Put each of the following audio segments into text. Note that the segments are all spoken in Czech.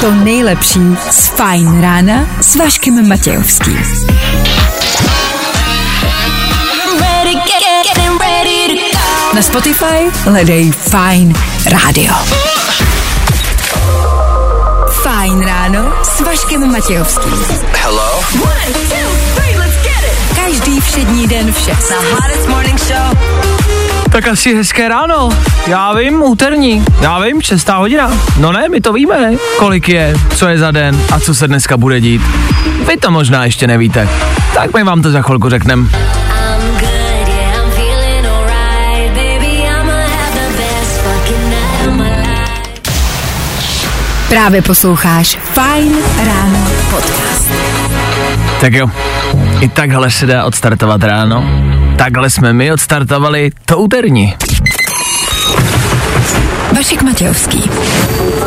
To nejlepší z Fajn rána s Vaškem Matějovským. Na Spotify hledej Fajn rádio. Fajn ráno s Vaškem Matějovským. Hello. 1, 2, 3, let's get it. Každý všední den v 6. Tak asi hezké ráno. Já vím, úterní. Já vím, 6. hodina. No ne, my to víme, kolik je, co je za den a co se dneska bude dít. Vy to možná ještě nevíte. Tak my vám to za chvilku řekneme. Právě posloucháš Fajn ráno podcast. Tak jo, i takhle se dá odstartovat ráno. Takhle jsme my odstartovali to úterní. Vašek Matějovský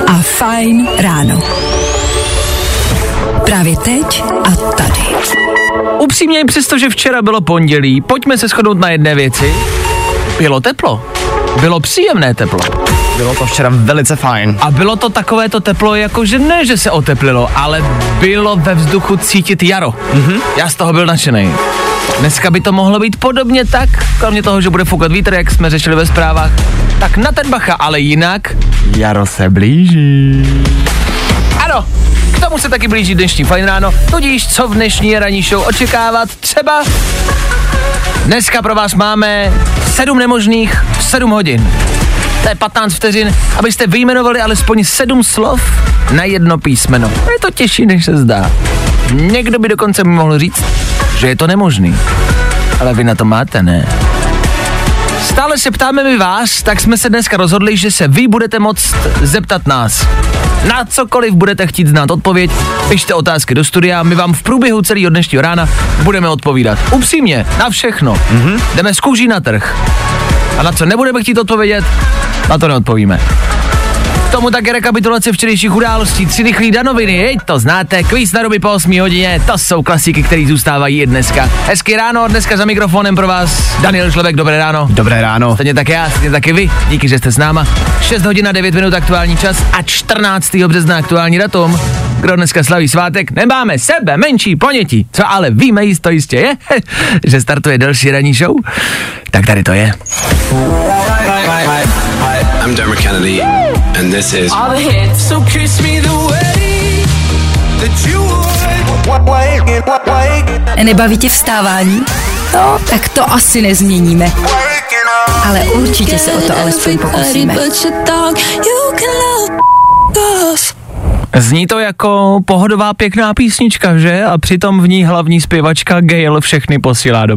a Fajn ráno. Právě teď a tady. Upřímně, přestože včera bylo pondělí, pojďme se shodnout na jedné věci. Bylo teplo. Bylo příjemné teplo. Bylo to včera velice fajn. A bylo to takové to teplo, jakože ne, že se oteplilo, ale bylo ve vzduchu cítit jaro. Mm-hmm. Já z toho byl nadšený. Dneska by to mohlo být podobně tak, kromě toho, že bude foukat vítr, jak jsme řešili ve zprávách, tak na ten bacha, ale jinak... Jaro se blíží. Ano, k tomu se taky blíží dnešní Fajn ráno, tudíž co v dnešní ranní show očekávat třeba... Dneska pro vás máme 7 nemožných v 7 hodin. To je 15 vteřin, abyste vyjmenovali alespoň 7 slov na jedno písmeno. Je to těžší, než se zdá. Někdo by dokonce mohl říct, že je to nemožný. Ale vy na to máte, ne? Stále se ptáme my vás, tak jsme se dneska rozhodli, že se vy budete moct zeptat nás. Na cokoliv budete chtít znát odpověď, pište otázky do studia, my vám v průběhu celého dnešního rána budeme odpovídat. Upřímně, na všechno. Mm-hmm. Jdeme z kůží na trh. A na co nebudeme chtít odpovědět, na to neodpovíme. K tomu také rekapitulace včerejších událostí, 3 rychlý danoviny, jeď to znáte, kvíz na doby po 8 hodině, to jsou klasiky, které zůstávají i dneska. Hezký ráno, dneska za mikrofonem pro vás Daniel Žlebek, dobré ráno. Dobré ráno. Stejně tak já, stejně taky vy, díky, že jste s náma. 6 hodin a 9 minut aktuální čas a 14. března aktuální datum. Kdo dneska slaví svátek, nemáme sebe menší ponětí. Co ale víme jisto jistě je, že startuje další ranní show, tak tady to je. I'm Dermot Kennedy and this is all the hits. So kiss me the way that you would. Nebaví tě vstávání? No, tak to asi nezměníme. Ale určitě se o to alespoň pokusíme. Zní to jako pohodová pěkná písnička, že? A přitom v ní hlavní zpěvačka Gayle všechny posílá do...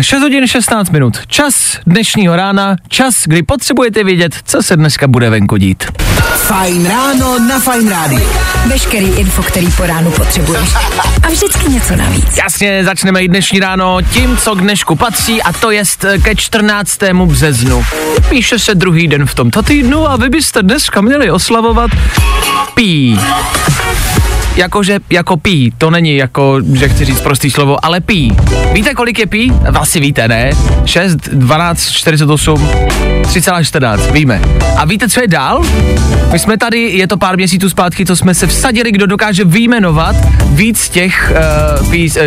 6 hodin 16 minut. Čas dnešního rána, čas, kdy potřebujete vědět, co se dneska bude venku dít. Fajn ráno na Fajn rádiu. Veškerý info, který po ránu potřebuješ. A vždycky něco navíc. Jasně, začneme i dnešní ráno tím, co k dnešku patří, a to jest ke 14. březnu. Píše se druhý den v tomto týdnu a vy byste dneska měli oslavovat pí. Jakože, jako pí, to není jako, že chci říct prostý slovo, ale pí. Víte, kolik je pí? Asi víte, ne? 6, 12, 48, 3,14, víme. A víte, co je dál? My jsme tady, je to pár měsíců zpátky, co jsme se vsadili, kdo dokáže vyjmenovat víc těch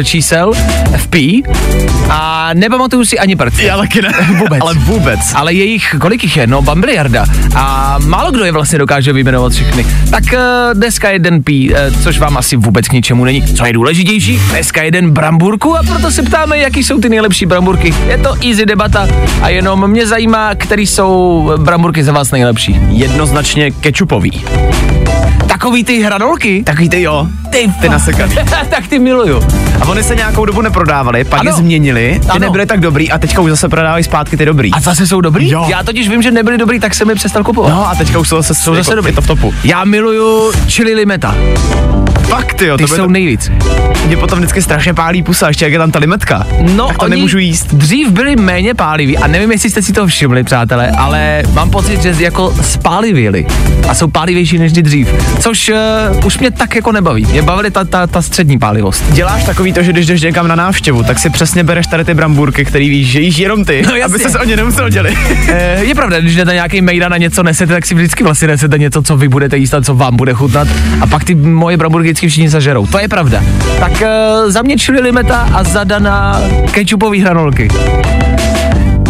čísel v pí. A nepamatuju si ani prd. Já taky ne. Vůbec. Ale vůbec. Ale jejich, kolik jich je? No, bambiliarda. A málo kdo je vlastně dokáže vyjmenovat všechny. Tak dneska je den pí, což vám asi vůbec k ničemu není. Co je důležitější? Dneska je den bramburku a proto se ptáme, jaký jsou ty nejlepší bramburky. Je to easy debata a jenom mě zajímá, který jsou bramburky za vás nejlepší. Jednoznačně kečupový. Takový ty hranolky? Takový ty jo. Ty nasekaný. Tak ty miluju. A oni se nějakou dobu neprodávali, pak je změnili, ty nebyly tak dobrý a teďka už zase prodávají zpátky ty dobrý. A zase jsou dobrý? Jo. Já totiž vím, že nebyly dobrý, tak jsem je přestal kupovat. No a teďka už jsou zase dobrý. Je to v topu. Já miluju chili limeta. Fakt jo, ty jsou nejvíc. Mě potom vždycky strašně pálí pusa, ještě jak je tam ta limetka. No, tak to oni nemůžu jíst. Dřív byli méně páliví a nevím, jestli jste si to všimli, přátelé, ale mám pocit, že jako spálivěli a jsou pálivější než dřív. Což už mě tak jako nebaví. Mě bavili ta střední pálivost. Děláš takový takový to, že když jdeš někam na návštěvu, tak si přesně bereš tady ty bramburky, který víš, že jíš jenom ty, no, aby ses o ně nemusel dělit. Je pravda, když jdete nějaký mejdan na něco nesete, tak si vždycky vlastně nesete něco, co vy budete jíst a co vám bude chutnat. A pak ty moje bramburky vždycky všichni zažerou. To je pravda. Tak za mě chili limeta a za Dana kečupový hranolky.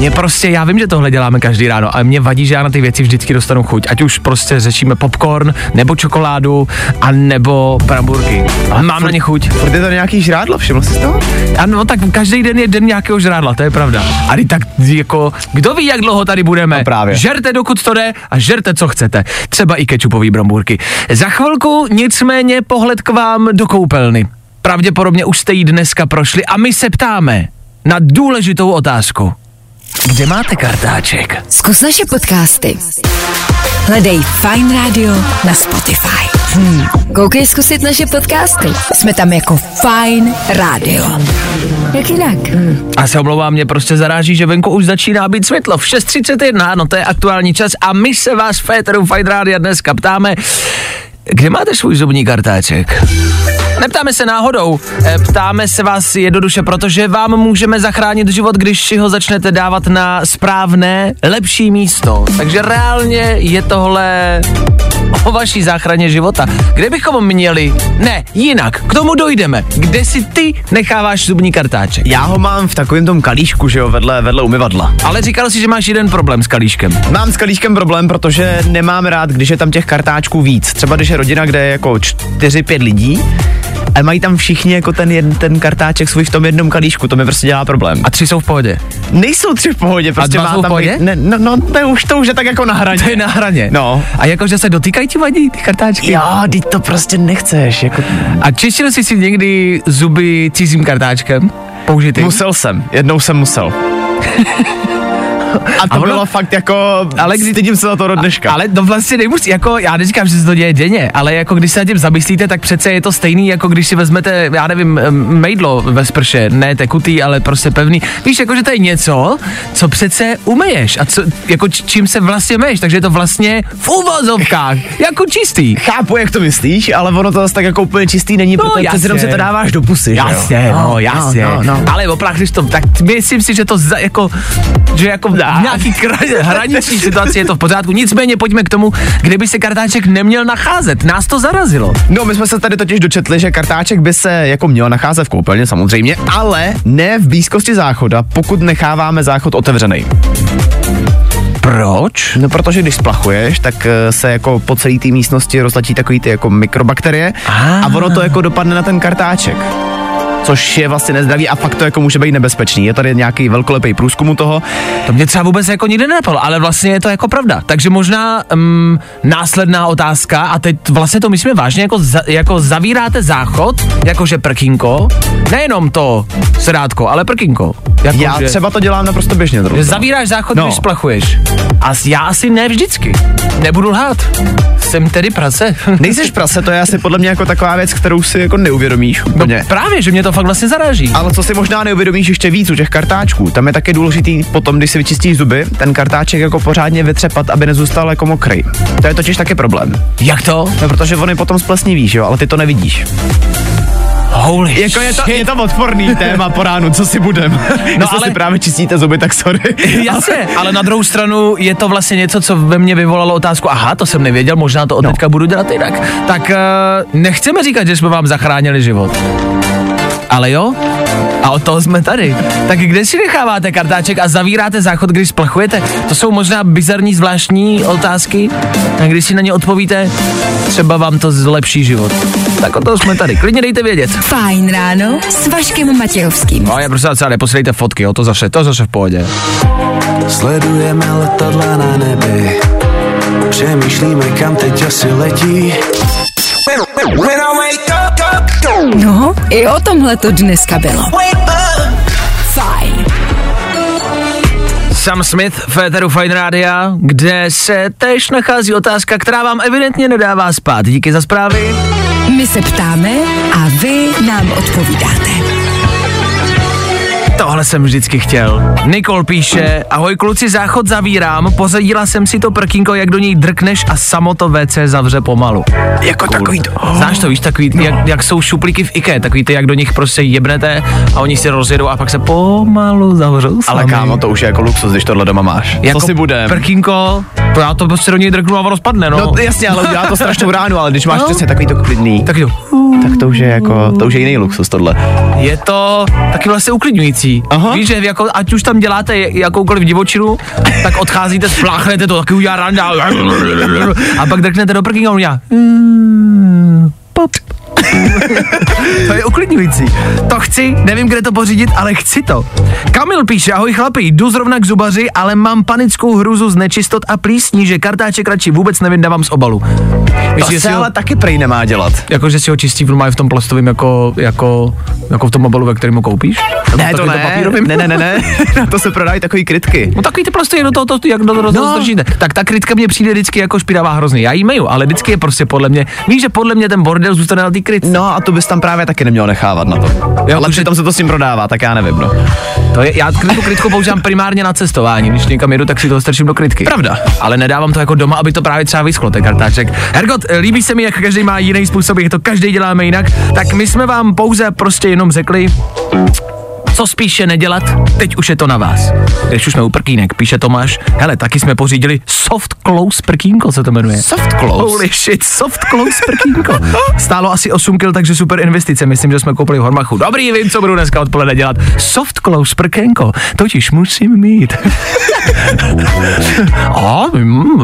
Mě prostě, já vím, že tohle děláme každý ráno, ale mě vadí, že já na ty věci vždycky dostanu chuť. Ať už prostě řešíme popcorn, nebo čokoládu, a nebo bramburky. Ale mám na ně chuť. Furt je to nějaký žrádlo, všiml jsi toho? Ano, tak každý den je den nějakého žrádla, to je pravda. A ty tak jako, kdo ví, jak dlouho tady budeme? No právě. Žerte, dokud to jde, a žerte, co chcete. Třeba i kečupový bramburky. Za chvilku nicméně pohled k vám do koupelny. Pravděpodobně už jste jí dneska prošli a my se ptáme na důležitou otázku. Kde máte kartáček? Zkus naše podcasty. Hledej Fajn Radio na Spotify. Koukej zkusit naše podcasty. Jsme tam jako Fajn Radio. Jak jinak? A se omlouvám, mě prostě zaráží, že venku už začíná být světlo. V 6:31, no to je aktuální čas a my se vás v éteru Fajn Radio dneska ptáme, kde máte svůj zubní kartáček? Neptáme se náhodou, ptáme se vás jednoduše, protože vám můžeme zachránit život, když si ho začnete dávat na správné, lepší místo. Takže reálně je tohle o vaší záchraně života. Kde bychom měli? Ne, jinak, k tomu dojdeme. Kde si ty necháváš zubní kartáček? Já ho mám v takovém tom kalíšku, že jo, vedle umyvadla. Ale říkal jsi, že máš jeden problém s kalíškem. Mám s kalíškem problém, protože nemám rád, když je tam těch kartáčků víc. Třeba když je rodina, kde je jako 4-5 lidí, a mají tam všichni jako ten kartáček svůj v tom jednom kalíšku, to mi prostě dělá problém. A 3 jsou v pohodě? Nejsou 3 v pohodě, prostě má tam pohodě? To už je tak jako na hraně. To je na hraně. No. A jakože se dotýkají ti vadí ty kartáčky? Jo, teď to prostě nechceš. Jako... A čistil jsi si někdy zuby cizím kartáčkem? Použitý? Musel jsem, jednou jsem musel. A to bylo fakt jako, ale stydím se za to do dneška. Ale to vlastně nemusí, jako já neříkám, že se to děje denně, ale jako když se nad tím zamyslíte, tak přece je to stejný, jako když si vezmete, já nevím, mejdlo ve sprše, ne tekutý, ale prostě pevný. Víš, jako že to je něco, co přece umyješ a co, jako čím se vlastně myješ, takže je to vlastně v uvozovkách jako čistý. Chápu, jak to myslíš, ale ono to zase tak jako úplně čistý není, no, protože přece jenom se to dáváš do pusy. Jasně, no, jasně. No. Ale opráchneš to, tak myslím si, že to jako nějaký hraniční situaci je to v pořádku. Nicméně pojďme k tomu, kde by se kartáček neměl nacházet. Nás to zarazilo. No, my jsme se tady totiž dočetli, že kartáček by se jako měl nacházet v koupelně samozřejmě, ale ne v blízkosti záchoda, pokud necháváme záchod otevřený. Proč? No, protože když splachuješ, tak se jako po celé té místnosti rozletí takový ty jako mikrobakterie a ono to jako dopadne na ten kartáček. Což je vlastně nezdravý a fakt to jako může být nebezpečný. Je tady nějaký velkolepý průzkum u toho. To mě třeba vůbec jako nikdy nenapadlo, ale vlastně je to jako pravda. Takže možná následná otázka a teď vlastně to myslíme vážně, jako zavíráte záchod, jakože prkínko, nejenom to srátko, ale prkínko. Jako já třeba to dělám naprosto běžně. Že zavíráš záchod, když splachuješ. A já asi ne vždycky. Nebudu lhát. Jsem tedy prase. Nejseš prase, to je asi podle mě jako taková věc, kterou si jako neuvědomíš. No, právě, že mě to fakt vlastně zaráží. Ale co si možná neuvědomíš ještě víc u těch kartáčků, tam je také důležitý potom, když si vyčistíš zuby, ten kartáček jako pořádně vytřepat, aby nezůstal jako mokrý. To je totiž taky problém. Jak to? No, protože on je potom splesnivý, že jo, ale ty to nevidíš. Holy jako je to odporný téma po ránu, co si budem. No, jestli si právě čistíte zuby, tak sorry. Jasně, ale na druhou stranu je to vlastně něco, co ve mně vyvolalo otázku, aha, to jsem nevěděl, možná to od teďka budu dělat jinak. Tak nechceme říkat, že jsme vám zachránili život. Ale jo, a od toho jsme tady. Tak kde si necháváte kartáček a zavíráte záchod, když splachujete? To jsou možná bizarní, zvláštní otázky, a když si na ně odpovíte, třeba vám to zlepší život. Tak od toho jsme tady, klidně dejte vědět. Fajn ráno s Vaškem Matějovským. No, já prostě vás neposílejte fotky, jo, to zase v pohodě. Sledujeme letadla na nebi, přemýšlíme, kam teď asi letí. No, i o tomhle to dneska bylo. Fajn. Sam Smith v éteru Fajn rádia, kde se též nachází otázka, která vám evidentně nedává spát. Díky za zprávy. My se ptáme a vy nám odpovídáte. Tohle jsem vždycky chtěl. Nikol píše, ahoj kluci, záchod zavírám, pozadila jsem si to prkínko, jak do něj drkneš a samo to WC zavře pomalu. Jako cool. Takový to. Oh. Znáš to, víš, takový, no. jak jsou šuplíky v IKEA, takový ty, jak do nich prostě jebnete a oni si rozjedou a pak se pomalu zavřou. Ale kámo, to už je jako luxus, když tohle doma máš. Jako co si budem? Prkínko, to já to prostě do něj drknu a rozpadne, no. No jasně, ale udělá to strašnou ránu, ale když máš no. Přesně takový to klidný. Tak jo. Tak to už je jako, to už je jiný luxus tohle. Je to taky vlastně uklidňující. Aha. Víš, že jako, ať už tam děláte jakoukoliv divočinu, tak odcházíte, spláchnete to, taky udělá randa a pak drknete do prkínka a udělá pop. To je uklidňující. To chci, nevím, kde to pořídit, ale chci to. Kamil píše, ahoj chlapi, jdu zrovna k zubaři, ale mám panickou hruzu z nečistot a plísní, že kartáček radši vůbec nevydávám z obalu. Myslím, to se ale taky prej nemá dělat. Jako, že si ho čistí v tom plastovém, jako v tom obalu, ve kterém ho koupíš? Ne, to ne. Ne. Na to se prodají takový krytky. No takový ty plasty, jak do toho zdržíte. Tak ta krytka mě přijde vždycky jako špinavá hrozně. Já jí meju, ale vždycky je prostě podle mě. Víš, že podle mě ten bordel zůstane na té krytce. No a to bys tam právě taky neměl nechávat na to. Jo, ale přitom se to s tím prodává, tak já nevím, no. To je, já tu krytku používám primárně na cestování, když někam jedu, tak si toho strčím do krytky. Pravda. Ale nedávám to jako doma, aby to právě třeba vyschlo, ten kartáček. Hergot, líbí se mi, jak každý má jiný způsob, jak to každý děláme jinak, tak my jsme vám pouze prostě jenom řekli, co spíše nedělat, teď už je to na vás. Když už jsme u prkínek, píše Tomáš, hele, taky jsme pořídili soft close prkínko, se to jmenuje. Soft close? Holy shit, soft close prkínko. Stálo asi 8 kg, takže super investice, myslím, že jsme koupili v Hormachu. Dobrý, vím, co budu dneska odpoledne dělat. Soft close prkínko, totiž musím mít. A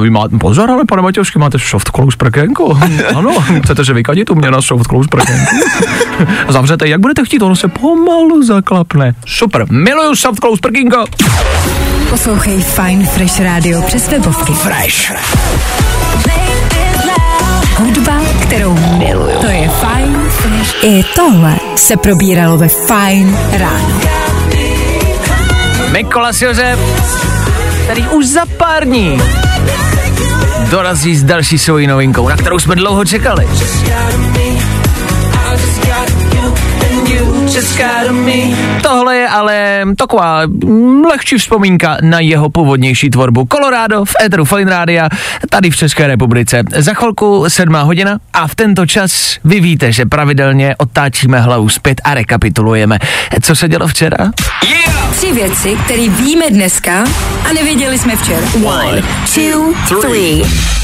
vy máte, pozor, ale pane Matějovský, máte soft close prkínko. Ano, chcete se vykadit u mě na soft close prkínko? Zavřete, jak budete chtít, ono se pomalu zaklapne. Super, miluju soft close prkínko. Poslouchej Fine Fresh Radio přes webovky. Fresh. Hudba, kterou miluju. To je Fine Fresh. I tohle se probíralo ve Fine ráno. Mikolas Josef, který už za pár dní dorazí s další svojí novinkou, na kterou jsme dlouho čekali. Tohle je ale taková lehčí vzpomínka na jeho původnější tvorbu Colorado v éteru Fine Rádia tady v České republice. Za chvilku 7:00 a v tento čas vy víte, že pravidelně otáčíme hlavu zpět a rekapitulujeme. Co se dělo včera? Yeah! 3 věci, které víme dneska a nevěděli jsme včera. 1, 2, 3.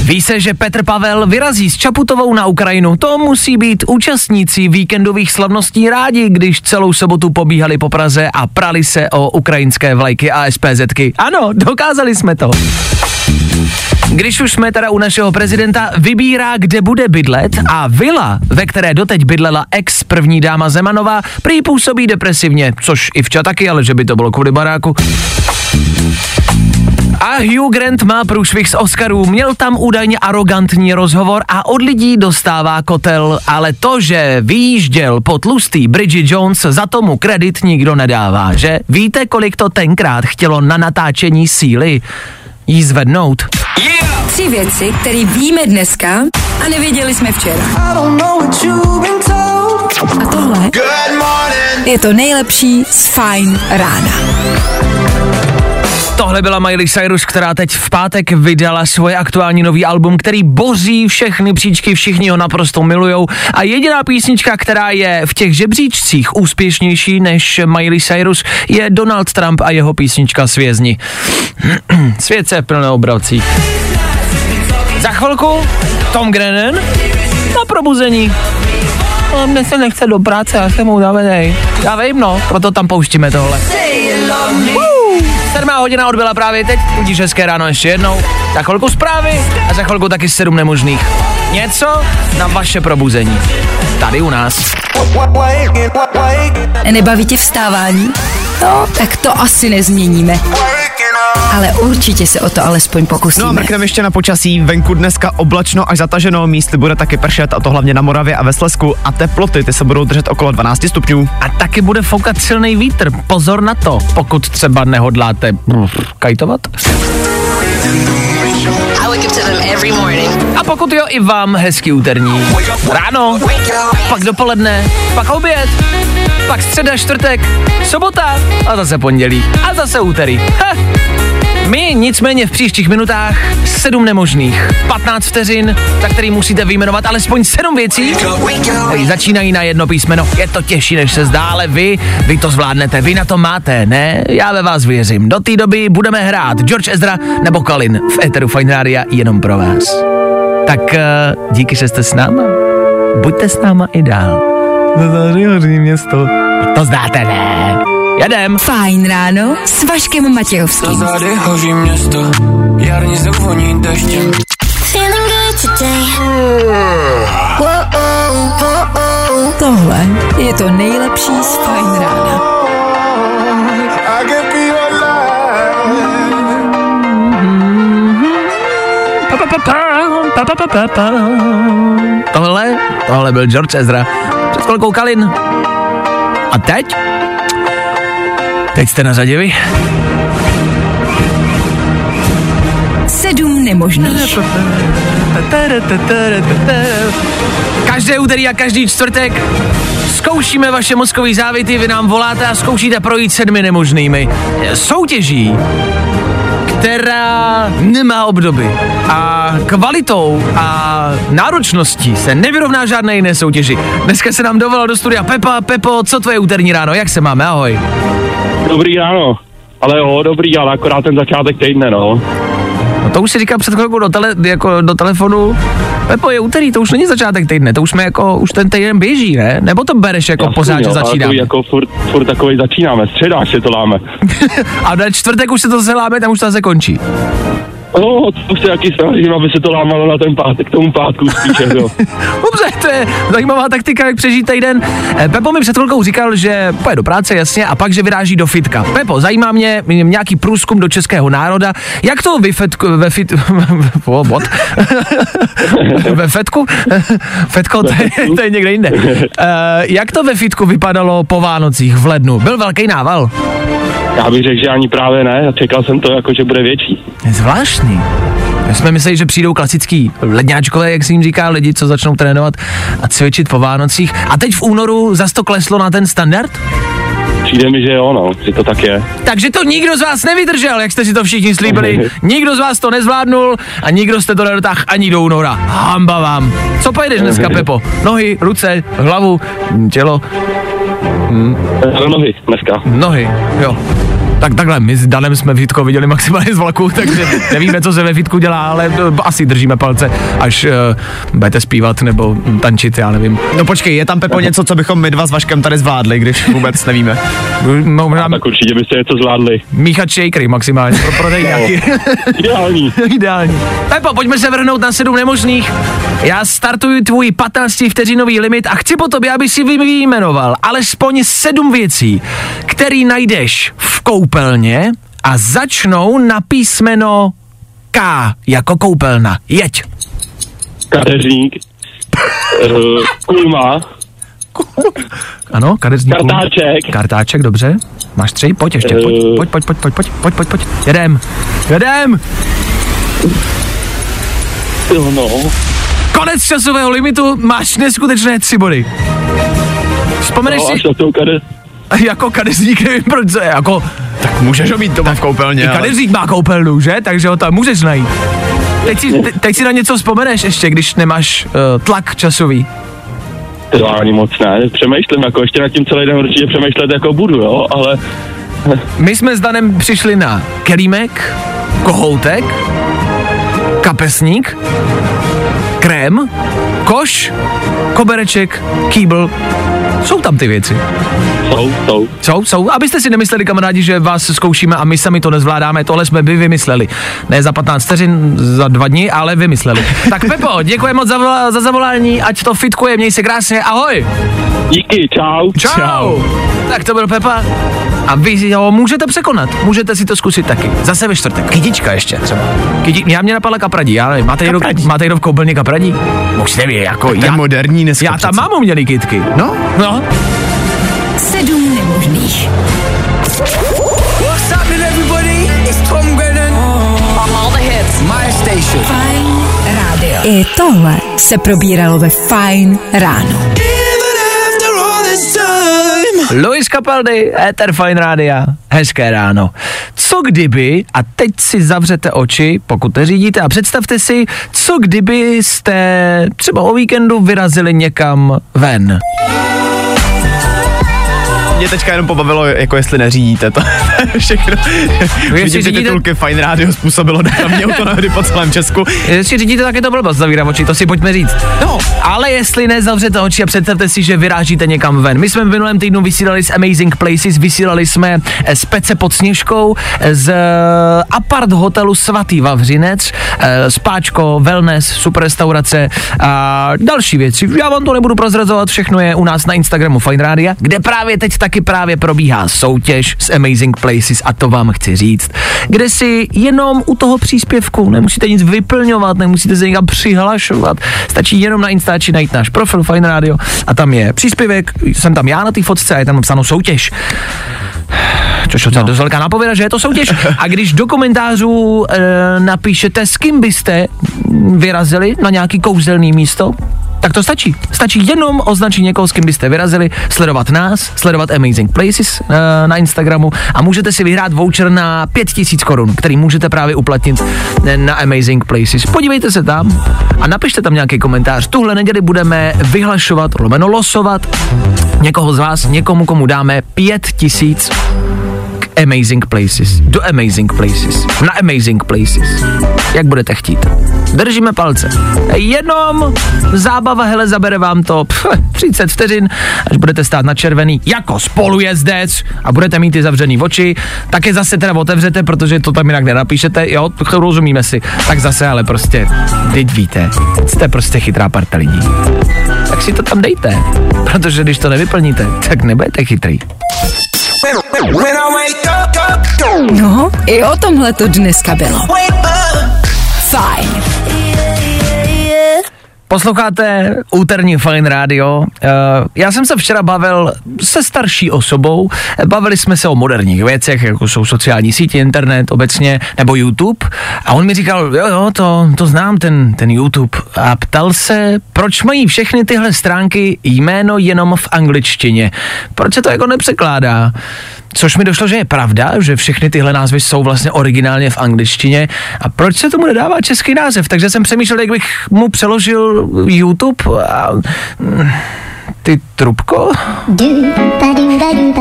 Ví se, že Petr Pavel vyrazí s Čaputovou na Ukrajinu. To musí být účastníci víkendových slavností rádi, když celou sobotu pobíhali po Praze a prali se o ukrajinské vlajky a SPZ-ky. Ano, dokázali jsme to. Když už jsme teda u našeho prezidenta, vybírá, kde bude bydlet a vila, ve které doteď bydlela ex-první dáma Zemanová, prý působí depresivně, což i včera taky, ale že by to bylo kvůli baráku. A Hugh Grant má průšvih z Oscarů, měl tam údajně arogantní rozhovor a od lidí dostává kotel, ale to, že vyjížděl po tlustý Bridget Jones, za tomu kredit nikdo nedává, že? Víte, kolik to tenkrát chtělo na natáčení síly jí zvednout? 3 věci, které víme dneska a nevěděli jsme včera. A tohle je to nejlepší z Fajn rána. Tohle byla Miley Cyrus, která teď v pátek vydala svoje aktuální nový album, který boří všechny příčky, všichni ho naprosto milujou a jediná písnička, která je v těch žebříčcích úspěšnější než Miley Cyrus, je Donald Trump a jeho písnička Svězni. Svět se plné obrací. Za chvilku Tom Grennan na probuzení. Ale mne se nechce do práce, já jsem unavenej. Já vím, no, proto tam pouštíme tohle. 7:00 odbyla právě teď, tudíž hezké ráno ještě jednou. Za chvilku zprávy a za chvilku taky 7 nemožných. Něco na vaše probuzení. Tady u nás. Nebaví tě vstávání? No, tak to asi nezměníme. Ale určitě se o to alespoň pokusíme. No a mrkneme ještě na počasí. Venku dneska oblačno až zataženo, místy bude taky pršet, a to hlavně na Moravě a ve Slezsku. A teploty, ty se budou držet okolo 12 stupňů. A taky bude foukat silný vítr. Pozor na to, pokud třeba nehodláte kajtovat. A pokud jo, i vám hezký úterní ráno, pak dopoledne, pak oběd, pak středa, čtvrtek, sobota a zase pondělí a zase úterý. Ha. My nicméně v příštích minutách 7 nemožných, 15 vteřin, za který musíte vyjmenovat alespoň 7 věcí, které začínají na jedno písmeno. Je to těžší, než se zdá, ale vy to zvládnete, vy na to máte, ne? Já ve vás věřím. Do té doby budeme hrát George Ezra nebo Kalin v éteru Fajn Rádia jenom pro vás. Tak díky, že jste s náma. Buďte s náma i dál. Město. To znáte, ne? Jedem. Fajn ráno s Vaškem Matějovským. Město, jarní zavoní deštěm. Tohle je to nejlepší z Fajn rána. Tohle byl George Ezra. Před chvilkou Kalin. A teď? Teď jste na řadě vy. 7 nemožných. Každé úterý a každý čtvrtek zkoušíme vaše mozkové závity, vy nám voláte a zkoušíte projít 7 nemožnými. Soutěží, která nemá obdoby a kvalitou a náročností se nevyrovná žádné jiné soutěži. Dneska se nám dovolal do studia Pepa. Pepo, co tvoje úterní ráno, jak se máme, ahoj. Dobrý ráno, ale jo, dobrý, ale akorát ten začátek týdne, no. No to už si říkal před chvilkou do telefonu, Pepo, je úterý, to už není začátek týdne, to už jsme jako, už ten týden běží, ne? Nebo to bereš jako pořád, že začínáme? Jako furt takovej začínáme, středáš se to láme. A na čtvrtek už se to zase láme, tam už to zase končí. No, to už se taky snažím, aby se to lámalo na ten pátek, k tomu pátku spíše, jo. Dobře, to je zajímavá taktika, jak přežít týden. Pepo mi před chvilkou říkal, že pojede do práce, jasně, a pak, že vyráží do fitka. Pepo, zajímá mě nějaký průzkum do českého národa. Jak to ve fetku? Fetko, to je někde jinde. Jak to ve fitku vypadalo po Vánocích v lednu? Byl velký nával? Já bych řekl, že ani právě ne, čekal jsem to jako, že bude větší. Zvláštní. My jsme mysleli, že přijdou klasický ledňáčkové, jak se jim říká, lidi, co začnou trénovat a cvičit po Vánocích. A teď v únoru zas to kleslo na ten standard? Přijde mi, že jo, no, že to tak je. Takže to nikdo z vás nevydržel, jak jste si to všichni slíbili. Nikdo z vás to nezvládnul a nikdo jste to nedotáhl ani do února. Hamba vám. Co pojedeš dneska, Pepo? Nohy, ruce, hlavu, tělo? Nohy dneska. Nohy, jo. Tak takhle, my s Danem jsme Vítko viděli maximálně z vlaku, takže nevíme, co se ve Vítku dělá, ale asi držíme palce, až budete zpívat nebo tančit, já nevím. No počkej, je tam, Pepo, něco, co bychom my dva s Vaškem tady zvládli, když vůbec nevíme? No, tak určitě byste něco zvládli. Míchat shakery maximálně, pro prodej nějaký. Ideální. Ideální. Pepo, pojďme se vrhnout na 7 nemožných. Já startuju tvůj 15 vteřinový limit a chci po tobě, aby si vyjmenoval alespoň 7 věcí, které najdeš v koupelně a začnou na písmeno K jako koupelna. Jeď. Kadeřník. Kulma. Ano, kadeřník. Kartáček. Kartáček, dobře. Máš 3, pojď ještě, pojď. Jedem. No. Konec časového limitu, máš neskutečné 3 body. Vzpomeneš si... Jako kadeřník, nevím proč, jako... Tak můžeš ho mít doma v koupelně, ale... Kadeřník má koupelnu, že? Takže ho tam můžeš najít. Teď si na něco vzpomeneš ještě, když nemáš tlak časový. To ani moc ne, přemýšlím, jako ještě nad tím celý den určitě přemýšlet, jako budu, jo, ale... My jsme s Danem přišli na kelímek, kohoutek, kapesník, krém, koš, kobereček, kýbl. Jsou tam ty věci. Jsou. Abyste si nemysleli, kamarádi, že vás zkoušíme a my sami to nezvládáme, tohle jsme by vymysleli. Ne za 15 vteřin, za 2 dní, ale vymysleli. Tak Pepo, děkujeme moc za zavolání, ať to fitkuje, měj se krásně, ahoj. Díky, čau. Tak to byl Pepa a vy ho můžete překonat, můžete si to zkusit taky. Zase ve čtvrtek, kytička ještě třeba. Já mě napadla kapradí, já nevím, máte někdo v koupelně kapradí? Už nevím, jako já. Moderní dneska. Já tam mám umělý kytky. No. 7 nemožných. What's up, everybody? It's Tom Grennan. All the hits. My station. Fine. I tohle se probíralo ve Fajn ráno. Luis Capaldi, Éter Fajn rádia, hezké ráno. Co kdyby, a teď si zavřete oči, pokud neřídíte, a představte si, co kdyby jste třeba o víkendu vyrazili někam ven. Mě teďka jenom pobavilo, jako jestli neřídíte to. Všechno. Vidíte, že titulky Fajn rádio způsobilo na mě autonohody po celém Česku. Jestli řídíte, tak je to blbost, zavírám oči, to si pojďme říct. No, ale jestli nezavřete oči a představte si, že vyrážíte někam ven. My jsme v minulém týdnu vysílali z Amazing Places, vysílali jsme z Pece pod Sněžkou, z apart hotelu Svatý Vavřinec, spáčko, wellness, super restaurace a další věci. Já vám to nebudu prozrazovat, všechno je u nás na Instagramu Fajn rádia, kde právě teď taky probíhá soutěž s Amazing Places, a to vám chci říct, kde si jenom u toho příspěvku nemusíte nic vyplňovat, nemusíte se někam přihlašovat, stačí jenom na Instači najít náš profil Fajn rádio a tam je příspěvek, jsem tam já na té fotce a je tam napsáno soutěž. Což je docela dost velká nápověda, že je to soutěž. A když do komentářů napíšete, s kým byste vyrazili na nějaký kouzelný místo, tak to stačí. Stačí jenom označit někoho, s kým byste vyrazili, sledovat nás, sledovat Amazing Places na Instagramu a můžete si vyhrát voucher na 5000 korun, který můžete právě uplatnit na Amazing Places. Podívejte se tam a napište tam nějaký komentář. Tuhle neděli budeme vyhlašovat, losovat někoho z vás, někomu, komu dáme 5000 Amazing Places. Do Amazing Places. Na Amazing Places. Jak budete chtít. Držíme palce. Jenom zábava, hele, zabere vám to 30 vteřin, až budete stát na červený jako spolujezdec a budete mít ty zavřený oči, tak je zase teda otevřete, protože to tam jinak nenapíšete, jo, rozumíme si. Tak zase, ale prostě, teď víte, jste prostě chytrá parta lidí. Tak si to tam dejte, protože když to nevyplníte, tak nebudete chytrý. No, i o tomhle to dneska bylo. Fajn. Posloucháte úterní Fajn rádio. Já jsem se včera bavil se starší osobou, bavili jsme se o moderních věcech, jako jsou sociální sítě, internet obecně, nebo YouTube, a on mi říkal, jo, to znám, ten YouTube, a ptal se, proč mají všechny tyhle stránky jméno jenom v angličtině, proč se to jako nepřekládá. Což mi došlo, že je pravda, že všechny tyhle názvy jsou vlastně originálně v angličtině, a proč se tomu nedává český název, takže jsem přemýšlel, jak bych mu přeložil YouTube a... Ty trubko?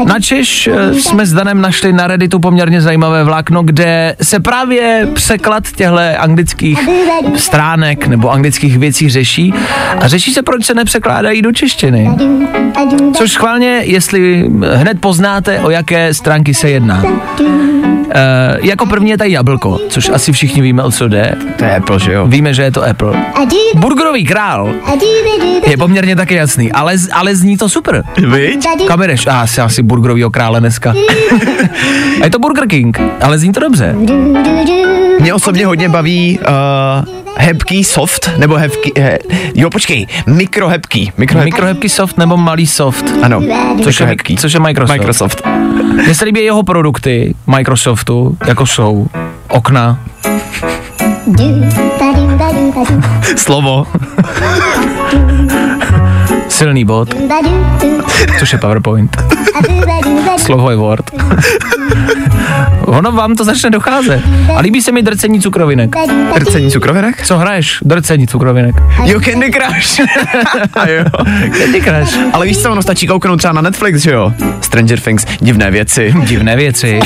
Načež jsme s Danem našli na Redditu poměrně zajímavé vlákno, kde se právě překlad těchto anglických stránek nebo anglických věcí řeší. A řeší se, proč se nepřekládají do češtiny. Což schválně, jestli hned poznáte, o jaké stránky se jedná. Jako první je tady jablko, což asi všichni víme, o co jde. To je Apple, že jo? Víme, že je to Apple. Burgerový král je poměrně taky jasný, ale zní to super. Víč? Kam jdeš? Asi burgerovýho krále dneska. A je to Burger King, ale zní to dobře. Mě osobně hodně baví... hebký soft, nebo mikrohebký soft, nebo malý soft. Ano, což je Microsoft. Mně se líbí jeho produkty, Microsoftu, jako jsou okna. Slovo. Silný bod. Což je PowerPoint. Slovo je Word. Ono vám to začne docházet. A líbí se mi drcení cukrovinek. Drcení cukrovinek? Co hraješ? Drcení cukrovinek. Jo, Candy Crush. Candy Crush. Ale víš co, ono stačí kouknout třeba na Netflix, že jo? Stranger Things, divné věci.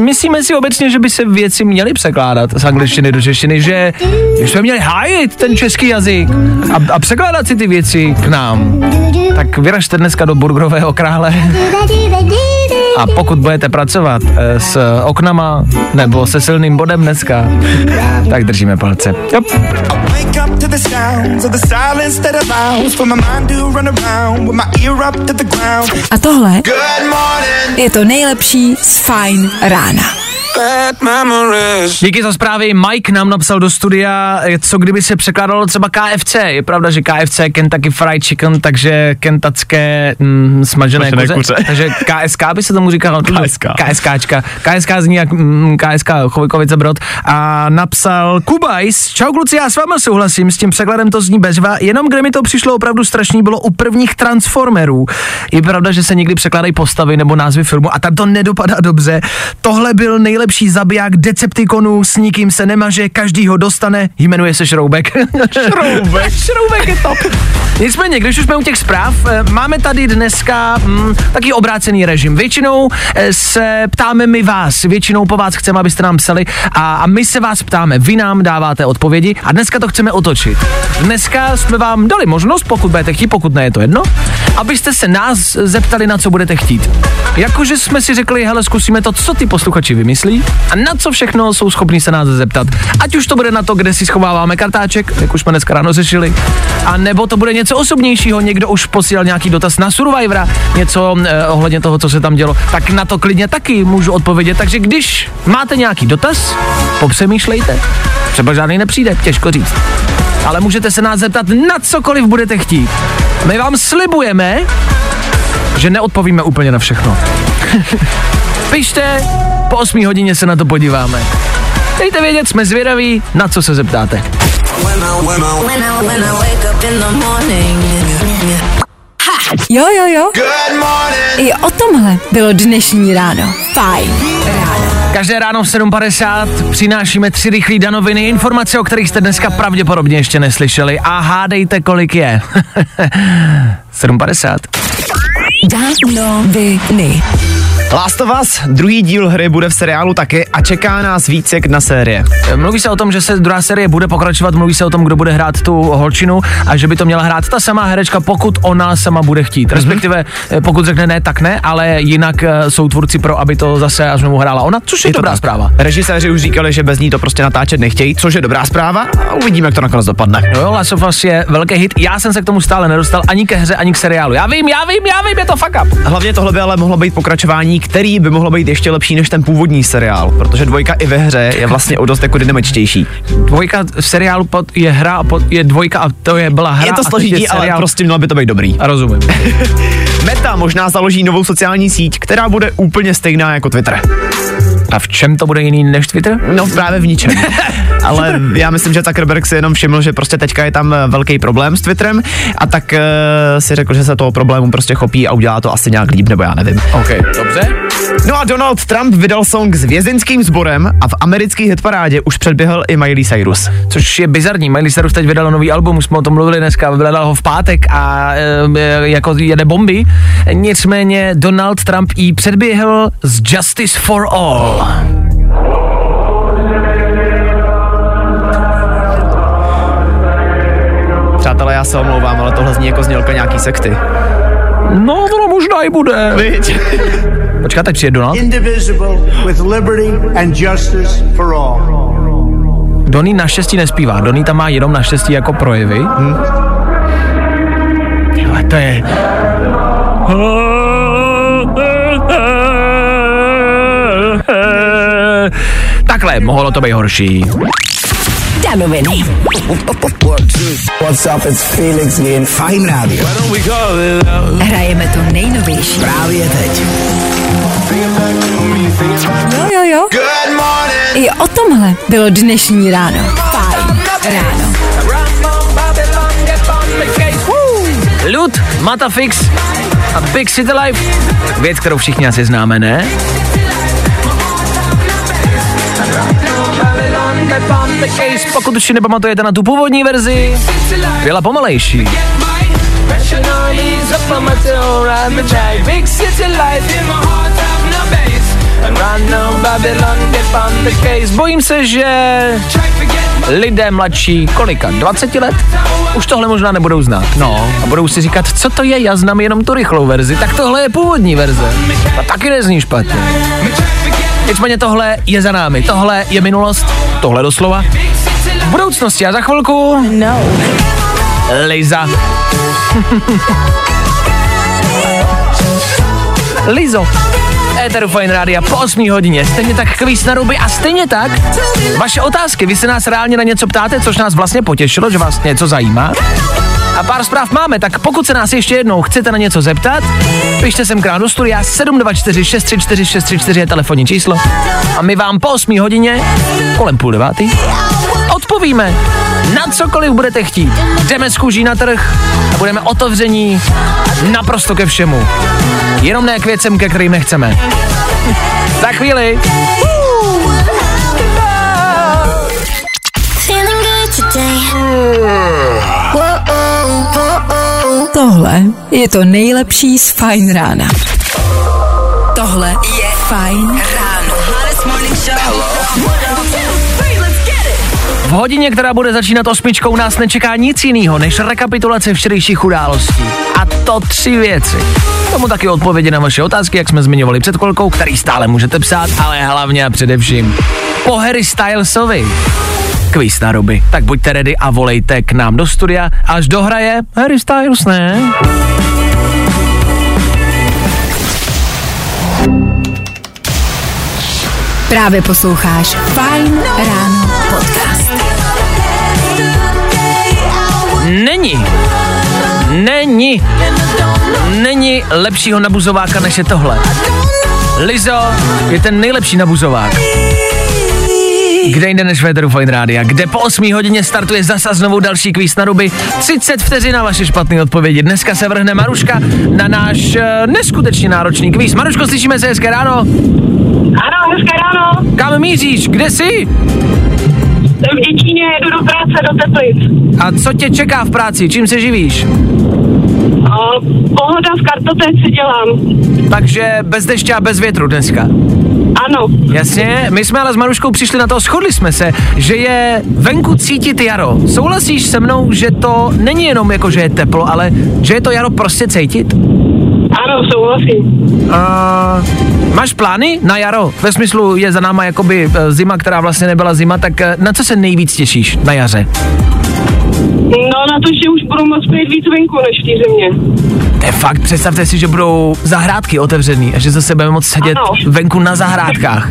Myslíme si obecně, že by se věci měly překládat z angličtiny do češtiny, že jsme měli hájit ten český jazyk a překládat si ty věci k nám. Tak vyražte dneska do Burgerového krále. A pokud budete pracovat s oknama nebo se silným bodem dneska, tak držíme palce. Yep. A tohle je to nejlepší z Fajn rána. Díky za zprávy. Mike nám napsal do studia, co kdyby se překládalo třeba KFC. Je pravda, že KFC je Kentucky Fried Chicken, takže kentacké smažené kuře. Takže KSK by se tomu říkalo. KSKčka. KSK zní jak KSK Chvojkovice Brod. A napsal Kubajs. Čau kluci, já s váma souhlasím, s tím překladem to zní bezva, jenom kde mi to přišlo opravdu strašný, bylo u prvních Transformerů. Je pravda, že se někdy překládají postavy nebo názvy filmu a tam to nedopadá dobře. Tohle byl nejlepší zabiják Decepticonů, s nikým se nemaže, každý ho dostane, jmenuje se Šroubek. Šroubek, Šroubek je top. Nicméně, když už jsme u těch zpráv, máme tady dneska taky obrácený režim. Většinou se ptáme my vás, většinou po vás chceme, abyste nám psali a my se vás ptáme, vy nám dáváte odpovědi a dneska to chceme otočit. Dneska jsme vám dali možnost, pokud budete chtít, pokud ne, je to jedno, abyste se nás zeptali, na co budete chtít. Jakože jsme si řekli, hele, zkusíme to, co ty posluchači vymyslí a na co všechno jsou schopní se nás zeptat. Ať už to bude na to, kde si schováváme kartáček, jak už jsme dneska ráno řešili, a nebo to bude něco osobnějšího, někdo už posílal nějaký dotaz na Survivora, něco ohledně toho, co se tam dělo, tak na to klidně taky můžu odpovědět. Takže když máte nějaký dotaz, popřemýšlejte. Třeba žádný nepřijde, těžko říct. Ale můžete se nás zeptat na cokoliv budete chtít. My vám slibujeme, že neodpovíme úplně na všechno. Pište, po 8 hodině se na to podíváme. Dejte vědět, jsme zvědaví, na co se zeptáte. Jo. I o tomhle bylo dnešní ráno. Fajn ráno. Každé ráno v 7.50 přinášíme 3 rychlé danoviny, informace, o kterých jste dneska pravděpodobně ještě neslyšeli. A hádejte, kolik je. 7.50. Danoviny. Last of Us, druhý díl hry bude v seriálu taky a čeká nás Vícek na série. Mluví se o tom, že se druhá série bude pokračovat, mluví se o tom, kdo bude hrát tu holčinu a že by to měla hrát ta samá herečka, pokud ona sama bude chtít. Respektive pokud řekne ne, tak ne, ale jinak jsou tvůrci pro, aby to zase a znovu hrála ona, což je dobrá zpráva. Režiséři už říkali, že bez ní to prostě natáčet nechtějí, což je dobrá zpráva a uvidíme, jak to nakonec dopadne. No jo, Last of Us je velký hit. Já jsem se k tomu stále nedostal ani ke hře, ani k seriálu. Já vím, je to fuck up. Hlavně tohle by ale mohlo být pokračování, který by mohlo být ještě lepší než ten původní seriál, protože dvojka i ve hře je vlastně o dost jako dynamičtější. Dvojka v seriálu je hra a je dvojka a to je byla hra. Je to složitý, ale prostě mělo by to být dobrý. A rozumím. Meta možná založí novou sociální síť, která bude úplně stejná jako Twitter. A v čem to bude jiný než Twitter? No právě v ničem. Ale já myslím, že Zuckerberg si jenom všiml, že prostě teďka je tam velký problém s Twitterem a tak si řekl, že se toho problému prostě chopí a udělá to asi nějak líp, nebo já nevím. OK, dobře. No a Donald Trump vydal song s vězeňským sborem a v americké hitparádě už předběhl i Miley Cyrus. Což je bizarní, Miley Cyrus teď vydala nový album, už jsme o tom mluvili dneska, vydala ho v pátek a jako jede bomby. Nicméně Donald Trump jí předběhl s Justice for All. Přátelé, já se omlouvám, ale tohle zní jako znělka nějaký sekty. No, to možná i bude. Víč. Počkat, teď přijde Donald. Donny naštěstí nespívá, Donny tam má jenom naštěstí jako projevy. Tyhle, to je... Takhle, mohlo to být horší. Danoviny. What's up, it's Felix in Fine Radio. Hrajeme to nejnovější. Právě teď. Jo. Good morning. I o tomhle bylo dnešní ráno. Fajn ráno. Lud, Matafix a Big City Life. Věc, kterou všichni asi známe, ne? Pokud už si nepamatujete na tu původní verzi, byla pomalejší. Bojím se, že lidé mladší kolika, 20 let, už tohle možná nebudou znát. No, a budou si říkat, co to je, já znám jenom tu rychlou verzi, tak tohle je původní verze. A taky nezní špatně. Nicméně tohle je za námi, tohle je minulost, tohle doslova v budoucnosti a za chvilku no. Liza. Lizo. v éteru Fajn Rádia po 8 hodině. Stejně tak kvíz na ruby a stejně tak vaše otázky. Vy se nás reálně na něco ptáte, což nás vlastně potěšilo, že vás něco zajímá. A pár zpráv máme, tak pokud se nás ještě jednou chcete na něco zeptat, pište sem k nám do studia 724 634 634 je telefonní číslo a my vám po 8 hodině kolem 8:30 odpovíme na cokoliv budete chtít. Jdeme z kůží na trh a budeme otevření naprosto ke všemu. Jenom ne k věcem, ke kterým nechceme. Za chvíli. Tohle je to nejlepší z Fajn rána. Tohle je Fajn ráno. V hodině, která bude začínat 8, nás nečeká nic jiného než rekapitulace včerejších událostí. A to 3 věci. Tomu taky odpovědi na vaše otázky, jak jsme zmiňovali před chvilkou, který stále můžete psát, ale hlavně a především po Harry Stylesovi. Kvíz na ruby. Tak buďte ready a volejte k nám do studia, až dohraje Harry Styles, ne? Právě posloucháš Fajn ráno podcast. Není lepšího nabuzováka, než je tohle. Lizzo je ten nejlepší nabuzovák. Kde jinde než Véteru Fajn Rádia, kde po 8 hodině startuje zasa znovu další kvíz na ruby. 30 vteřin na vaše špatné odpovědi. Dneska se vrhne Maruška na náš neskutečně náročný kvíz. Maruško, slyšíme se, hezké ráno. Ano, hezké ráno. Kam míříš, kde jsi? Jsem v Děčíně, jedu do práce, do Teplic. A co tě čeká v práci, čím se živíš? Pohoda v kartotéce dělám. Takže bez deště a bez větru dneska. Ano. Jasně, my jsme ale s Maruškou přišli na to, shodli jsme se, že je venku cítit jaro. Souhlasíš se mnou, že to není jenom jako, že je teplo, ale že je to jaro prostě cítit? Ano, souhlasím. Máš plány na jaro? Ve smyslu je za náma jakoby zima, která vlastně nebyla zima, tak na co se nejvíc těšíš na jaře? No na to, že už budou moc být víc venku než v té zimě. To je fakt, představte si, že budou zahrádky otevřený a že zase budeme moc sedět venku na zahrádkách.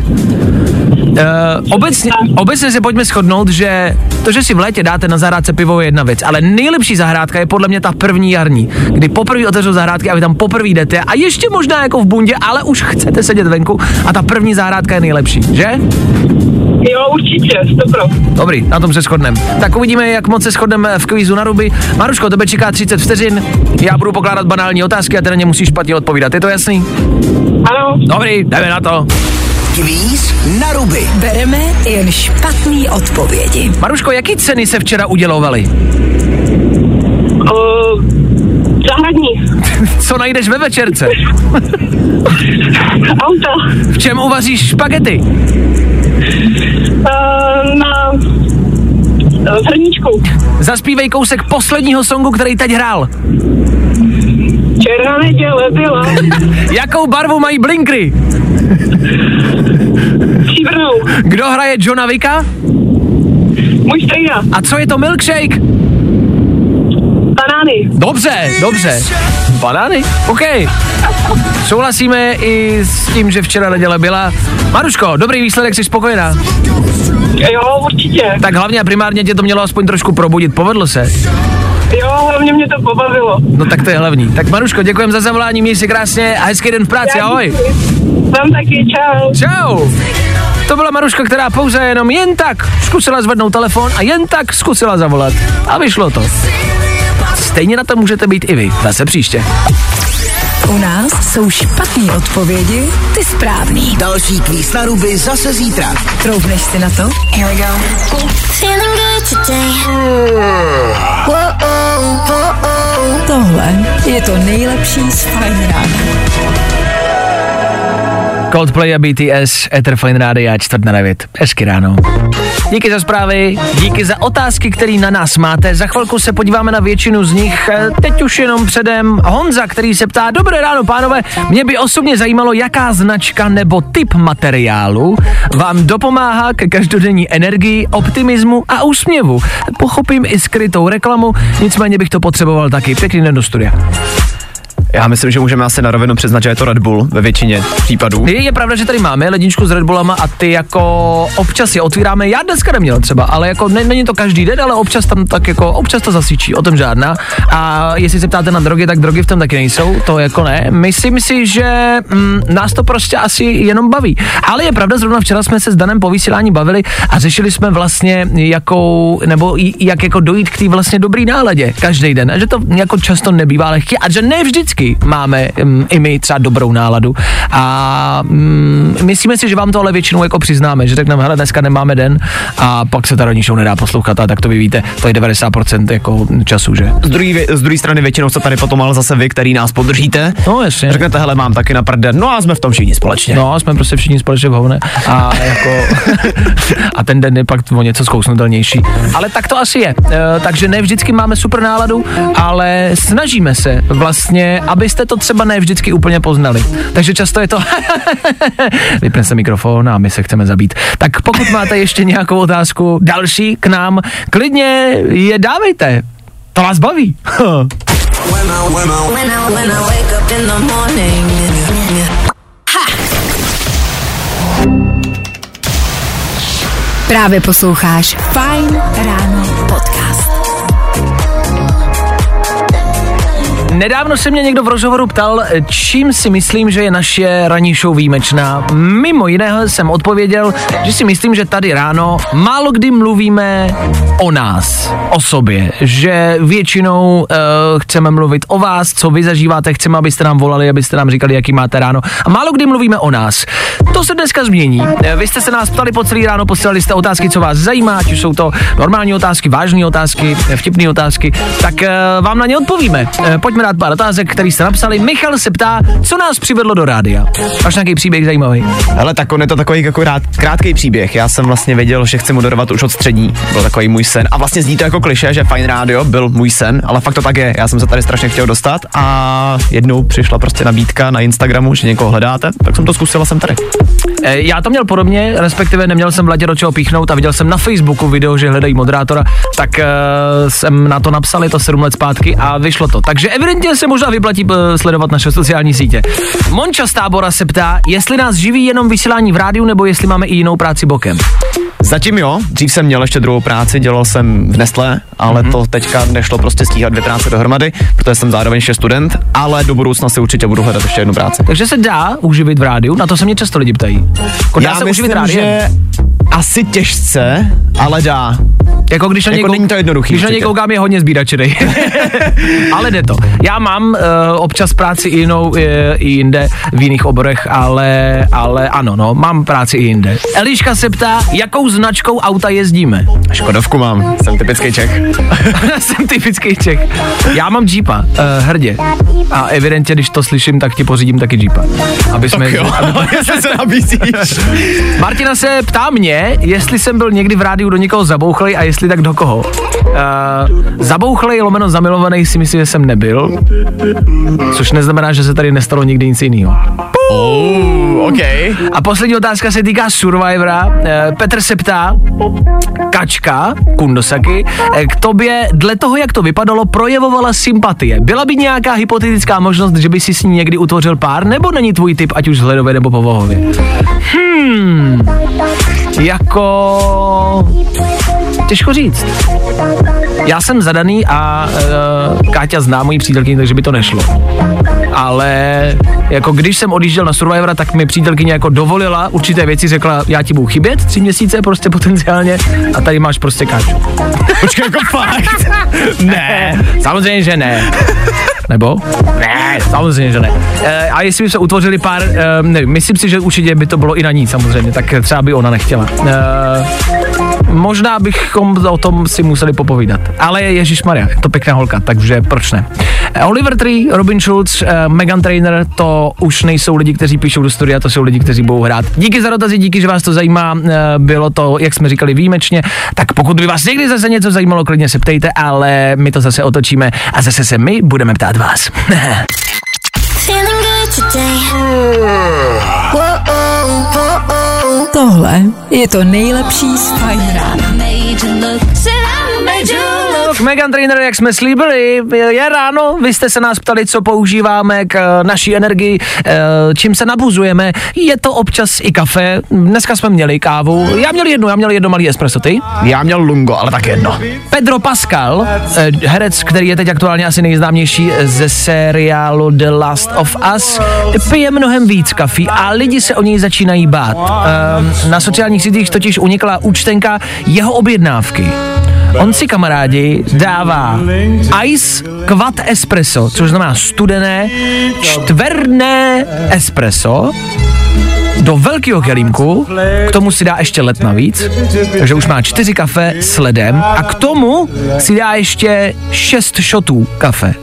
Obecně se pojďme shodnout, že to, že si v létě dáte na zahrádce pivo, je jedna věc, ale nejlepší zahrádka je podle mě ta první jarní, kdy poprvé otevřou zahrádky a vy tam poprvé jdete a ještě možná jako v bundě, ale už chcete sedět venku a ta první zahrádka je nejlepší, že? Jo, určitě, dobro. Dobrý, na tom se shodneme. Tak uvidíme, jak moc se shodneme v kvízu na ruby. Maruško, tebe čeká 30 vteřin, já budu pokládat banální otázky a ty na ně musíš špatně odpovídat, je to jasný? Ano. Dobrý, jdeme na to. Kvíz na ruby. Bereme jen špatný odpovědi. Maruško, jaký ceny se včera udělovaly? Zahradní. Co najdeš ve večerce? Auto. V čem uvaříš špagety? Na hrníčku. Zaspívej kousek posledního songu, který teď hrál. Černá neděle byla. Jakou barvu mají blinkry? Stříbrnou. Kdo hraje Johna Vicka? Můj strejda. A co je to milkshake? Banány. Dobře. Banány? OK. Souhlasíme i s tím, že včera neděle byla. Maruško, dobrý výsledek, jsi spokojená? Jo, určitě. Tak hlavně a primárně tě to mělo aspoň trošku probudit, povedlo se? Jo, hlavně mě to pobavilo. No tak to je hlavní. Tak Maruško, děkujem za zavolání, měj si krásně a hezký den v práci, já ahoj. Vám taky, čau. Čau. To byla Maruška, která pouze jenom jen tak zkusila zvednout telefon a jen tak zkusila zavolat. A vyšlo to. Stejně na to můžete být i vy. Zase příště. U nás jsou špatné odpovědi, ty správný. Další kvíz na ruby zase zítra. Troubneš si na to? Here we go. Feeling good today. Tohle je to nejlepší z Fajn rána. Coldplay a BTS, Ether Fajn rádia 8:45. Hezky ráno. Díky za zprávy, díky za otázky, které na nás máte. Za chvilku se podíváme na většinu z nich. Teď už jenom předem Honza, který se ptá: dobré ráno, pánové, mě by osobně zajímalo, jaká značka nebo typ materiálu vám dopomáhá ke každodenní energii, optimismu a úsměvu. Pochopím i skrytou reklamu, nicméně bych to potřeboval taky. Pěkný den do studia. Já myslím, že můžeme asi na rovinu přiznat, že je to Red Bull ve většině případů. Je pravda, že tady máme ledničku s Red Bullama a ty jako občas je otvíráme. Já dneska neměl třeba, ale jako není to každý den, ale občas tam tak jako občas to zasíčí, o tom žádná. A jestli se ptáte na drogy, tak drogy v tom taky nejsou, to jako ne. Myslím si, že nás to prostě asi jenom baví. Ale je pravda, zrovna včera jsme se s Danem po vysílání bavili a řešili jsme vlastně jakou nebo jak jako dojít k té vlastně dobrý náladě každý den, a že to jako často nebývá lehké a že ne vždycky máme i my třeba dobrou náladu. A myslíme si, že vám to ale většinou jako přiznáme, že řekneme, hele, dneska nemáme den, a pak se ta ranní show nedá poslouchat, a tak to vy víte, to je 90% jako času, že? Z druhé strany většinou se tady potom ale zase vy, který nás podržíte. No jasně. Řeknete, hele, mám taky na prd den. No a jsme v tom všichni společně. No, jsme prostě všichni společně v hovne a jako a ten den je pak o něco zkousnutelnější. Ale tak to asi je. Takže ne vždycky máme super náladu, ale snažíme se vlastně, abyste to třeba ne vždycky úplně poznali. Takže často je to vypne se mikrofon a my se chceme zabít. Tak pokud máte ještě nějakou otázku další k nám, klidně je dávejte. To nás baví. Právě posloucháš Fajn ráno podcast. Nedávno se mě někdo v rozhovoru ptal, čím si myslím, že je naše ranní show výjimečná. Mimo jiného jsem odpověděl, že si myslím, že tady ráno málo kdy mluvíme o nás, o sobě. Že většinou chceme mluvit o vás, co vy zažíváte, chceme, abyste nám volali, abyste nám říkali, jaký máte ráno. A málo kdy mluvíme o nás. To se dneska změní. Vy jste se nás ptali po celý ráno, posílali jste otázky, co vás zajímá, ať už jsou to normální otázky, vážné otázky, vtipné otázky, tak vám na ně odpovíme. Pojďme dát pár otázek, který jste napsali. Michal se ptá, co nás přivedlo do rádia. Máš nějaký příběh zajímavý? Hele, tak on je to takový jako krátký příběh. Já jsem vlastně věděl, že chci moderovat už od střední. Byl takový můj sen. A vlastně zní to jako klišé, že Fajn rádio byl můj sen, ale fakt to tak je. Já jsem se tady strašně chtěl dostat a jednou přišla prostě nabídka na Instagramu, že někoho hledáte, tak jsem to zkusila, jsem tady. Já to měl podobně, respektive neměl jsem do čeho píchnout a viděl jsem na Facebooku video, že hledají moderátora, tak jsem na to napsal, je to 7 let zpátky a vyšlo to. Takže evidentně se možná vyplatí sledovat naše sociální sítě. Monča z Tábora se ptá, jestli nás živí jenom vysílání v rádiu, nebo jestli máme i jinou práci bokem. Zatím jo, dřív jsem měl ještě druhou práci, dělal jsem v Nestlé, ale to teďka nešlo prostě stíhat dvě práce dohromady, protože jsem zároveň ještě student, ale do budoucna si určitě budu hledat ještě jednu práci. Takže se dá uživit v rádiu, na to se mě často lidi ptají. Dá se uživit rádiem? Že asi těžce, ale dá. Jako když na někoho, koukám, je hodně zbíračenej. Ale jde to. Já mám občas práci i jinou i jinde, v jiných oborech, ale ano, no, mám práci i jinde. Eliška se ptá, jakou značkou auta jezdíme. Škodovku mám, jsem typický Čech. Já mám Jeepa, hrdě. A evidentně, když to slyším, tak ti pořídím taky Jeepa. Aby se nabízíš. Martina se ptá mě, jestli jsem byl někdy v rádiu do někoho zabouchlej a jestli tak do koho. Zabouchlej lomeno zamilovaný si myslím, že jsem nebyl, což neznamená, že se tady nestalo nikdy nic jiného. Okay. A poslední otázka se týká Survivora. Petr se ptá, Kačka Kundosaki, k tobě dle toho, jak to vypadalo, projevovala sympatie. Byla by nějaká hypotetická možnost, že by si s ní někdy utvořil pár, nebo není tvůj typ, ať už vzhledově nebo povahově? Jako... těžko říct. Já jsem zadaný a Káťa zná moji přítelkyni, takže by to nešlo. Ale jako když jsem odjížděl na Survivora, tak mi přítelkyně jako dovolila určité věci, řekla, já ti budu chybět 3 měsíce prostě potenciálně a tady máš prostě Káču. Počkej, jako fakt? Ne. Samozřejmě, že ne. Nebo? Ne, samozřejmě, že ne. A jestli by se utvořili pár, nevím, myslím si, že určitě by to bylo i na ní samozřejmě, tak třeba by ona nechtěla. Možná bychom o tom si museli popovídat. Ale ježišmarja, to pěkná holka, takže proč ne? Oliver Tree, Robin Schulz, Megan Trainor, to už nejsou lidi, kteří píšou do studia, to jsou lidi, kteří budou hrát. Díky za dotazy, díky, že vás to zajímá. Bylo to, jak jsme říkali, výjimečně. Tak pokud by vás někdy zase něco zajímalo, klidně se ptejte, ale my to zase otočíme a zase se my budeme ptát vás. Tohle je to nejlepší z Fajn rána. Meghan Trainor, jak jsme slíbili, je ráno, vy jste se nás ptali, co používáme k naší energii, čím se nabuzujeme, je to občas i kafe, dneska jsme měli kávu, já měl jedno malý espresso, ty? Já měl lungo, ale tak jedno. Pedro Pascal, herec, který je teď aktuálně asi nejznámější ze seriálu The Last of Us, pije mnohem víc kafí a lidi se o něj začínají bát. Na sociálních sítích totiž unikla účtenka jeho objednávky. On si, kamarádi, dává ice quad espresso, což znamená studené čtverné espresso do velkého kelímku, k tomu si dá ještě led navíc, takže už má 4 kafe s ledem a k tomu si dá ještě 6 shotů kafe.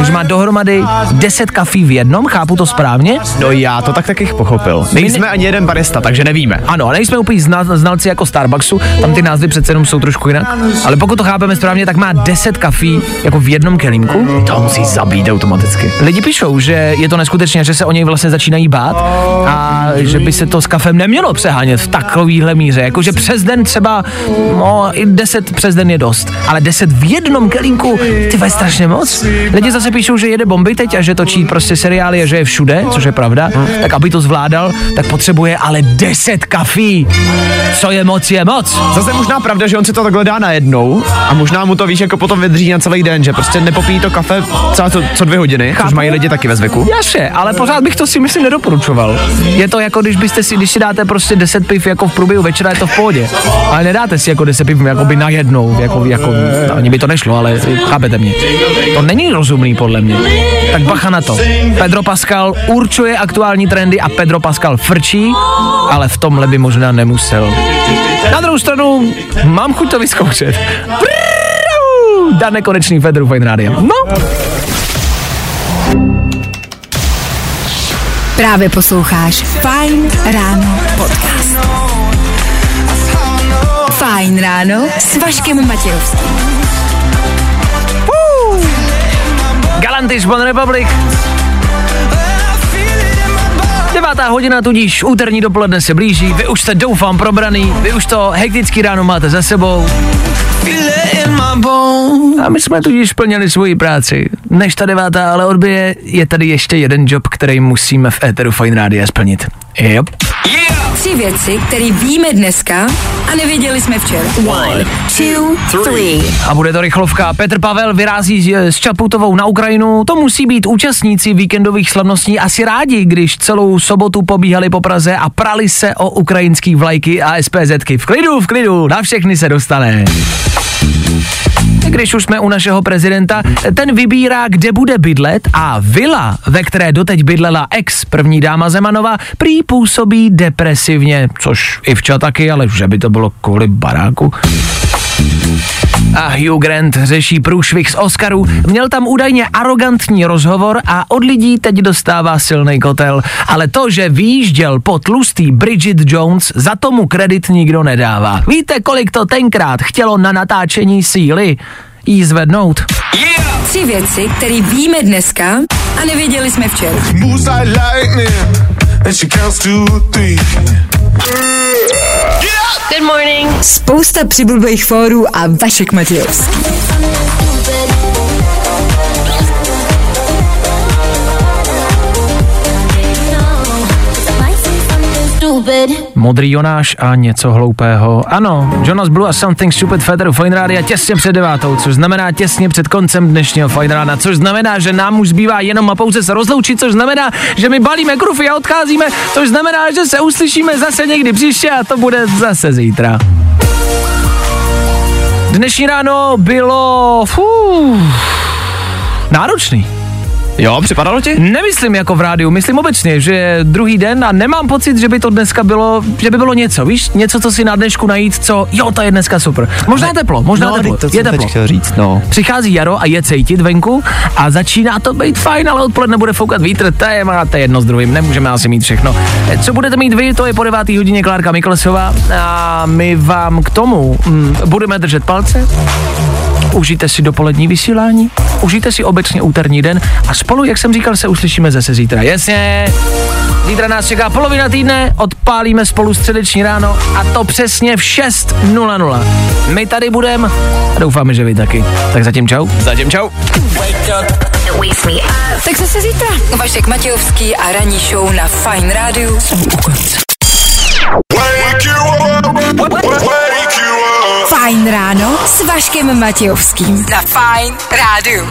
Už má dohromady 10 kafí v jednom, chápu to správně? No já to tak taky pochopil. Nejsme ani jeden barista, takže nevíme. Ano, nejsme úplně znalci jako Starbucksu, tam ty názvy přece jenom jsou trošku jinak. Ale pokud to chápeme správně, tak má 10 kafí jako v jednom kelímku. To musí zabít automaticky. Lidi píšou, že je to neskutečné, že se o něj vlastně začínají bát a že by se to s kafem nemělo přehánět v takovýhle míře. Jakože přes den třeba, no i 10 přes den je dost, ale 10 v jednom kelímku, ty je strašně moc. Lidi zase píšou, že jede bomby teď a že točí prostě seriály a že je všude, což je pravda, tak aby to zvládal, tak potřebuje ale 10 kafí. Co je moc, je moc. Zase možná pravda, že on si to takhle dá najednou a možná mu to, víš, jako potom vydrží na celý den, že prostě nepopíjí to kafe co 2 hodiny, což mají lidi taky ve zvyku. Jasně, ale pořád bych to si myslím nedoporučoval. Je to jako když si dáte prostě 10 piv jako v průběhu večera, je to v pohodě. Ale nedáte si jako 10 piv jakoby najednou, jako ani by to nešlo, ale chápete mě. To není rozumné. Podle mě. Tak bacha na to. Pedro Pascal určuje aktuální trendy a Pedro Pascal frčí, ale v tomhle by možná nemusel. Na druhou stranu mám chuť to vyzkoušet. Dan Konečný, Federu Fajn Rádia. No. Právě posloucháš Fajn ráno podcast. Fajn ráno s Vaškem Matějovským. Galantis, Bon Republic. 9:00, tudíž úterní dopoledne se blíží. Vy už jste, doufám, probraný. Vy už to hektický ráno máte za sebou. A my jsme tudíž plnili svoji práci. Než ta 9:00 ale odbije, je tady ještě jeden job, který musíme v éteru Fajn Rádia splnit. Yep. Yeah. 3 věci, které víme dneska a nevěděli jsme včera. 1, 2, 3. A bude to rychlovka. Petr Pavel vyrazí s Čaputovou na Ukrajinu. To musí být účastníci víkendových slavností asi rádi, když celou sobotu pobíhali po Praze a prali se o ukrajinský vlajky a SPZ-ky. V klidu, na všechny se dostane. Když už jsme u našeho prezidenta, ten vybírá, kde bude bydlet a vila, ve které doteď bydlela ex-první dáma Zemanova, prý působí depresivně, což i vča taky, ale že by to bylo kvůli baráku. A Hugh Grant řeší průšvih z Oscarů, měl tam údajně arogantní rozhovor a od lidí teď dostává silnej kotel. Ale to, že výjížděl po tlustý Bridget Jones, za tomu kredit nikdo nedává. Víte, kolik to tenkrát chtělo na natáčení síly? Jí zvednout. Yeah! 3 věci, které víme dneska a nevěděli jsme včera. Good morning. Spousta přibulbých fórů a Vašek Matějovský. Modrý Jonáš a něco hloupého. Ano, Jonas Blue a Something Stupid Federu Fajn Rádia těsně před 9:00, což znamená těsně před koncem dnešního Fajn rána, což znamená, že nám už zbývá jenom a pouze se rozloučit, což znamená, že my balíme krufy a odcházíme, což znamená, že se uslyšíme zase někdy příště a to bude zase zítra. Dnešní ráno bylo náročný. Jo, připadalo ti? Nemyslím jako v rádiu, myslím obecně, že je druhý den a nemám pocit, že by to dneska bylo, že by bylo něco, víš, něco, co si na dnešku najít, co, jo, ta je dneska super. Možná teplo, možná teplo. To, je teplo. Chtěl říct, no. Přichází jaro a je cejtit venku a začíná to být fajn, ale odpoledne bude foukat vítr, to je jedno s druhým, nemůžeme asi mít všechno. Co budete mít vy, to je po 9:00 Klárka Miklesová a my vám k tomu budeme držet palce. Užijte si dopolední vysílání, užijte si obecně úterní den a spolu, jak jsem říkal, se uslyšíme zase zítra. Jasně! Zítra nás čeká polovina týdne, odpálíme spolu středeční ráno a to přesně v 6:00. My tady budeme a doufáme, že vy taky. Tak zatím čau. Zatím čau. Tak zase zítra. Vašek Matějovský a ranní show na Fine Radio. Fajn ráno s Vaškem Matějovským na Fajn rádiu.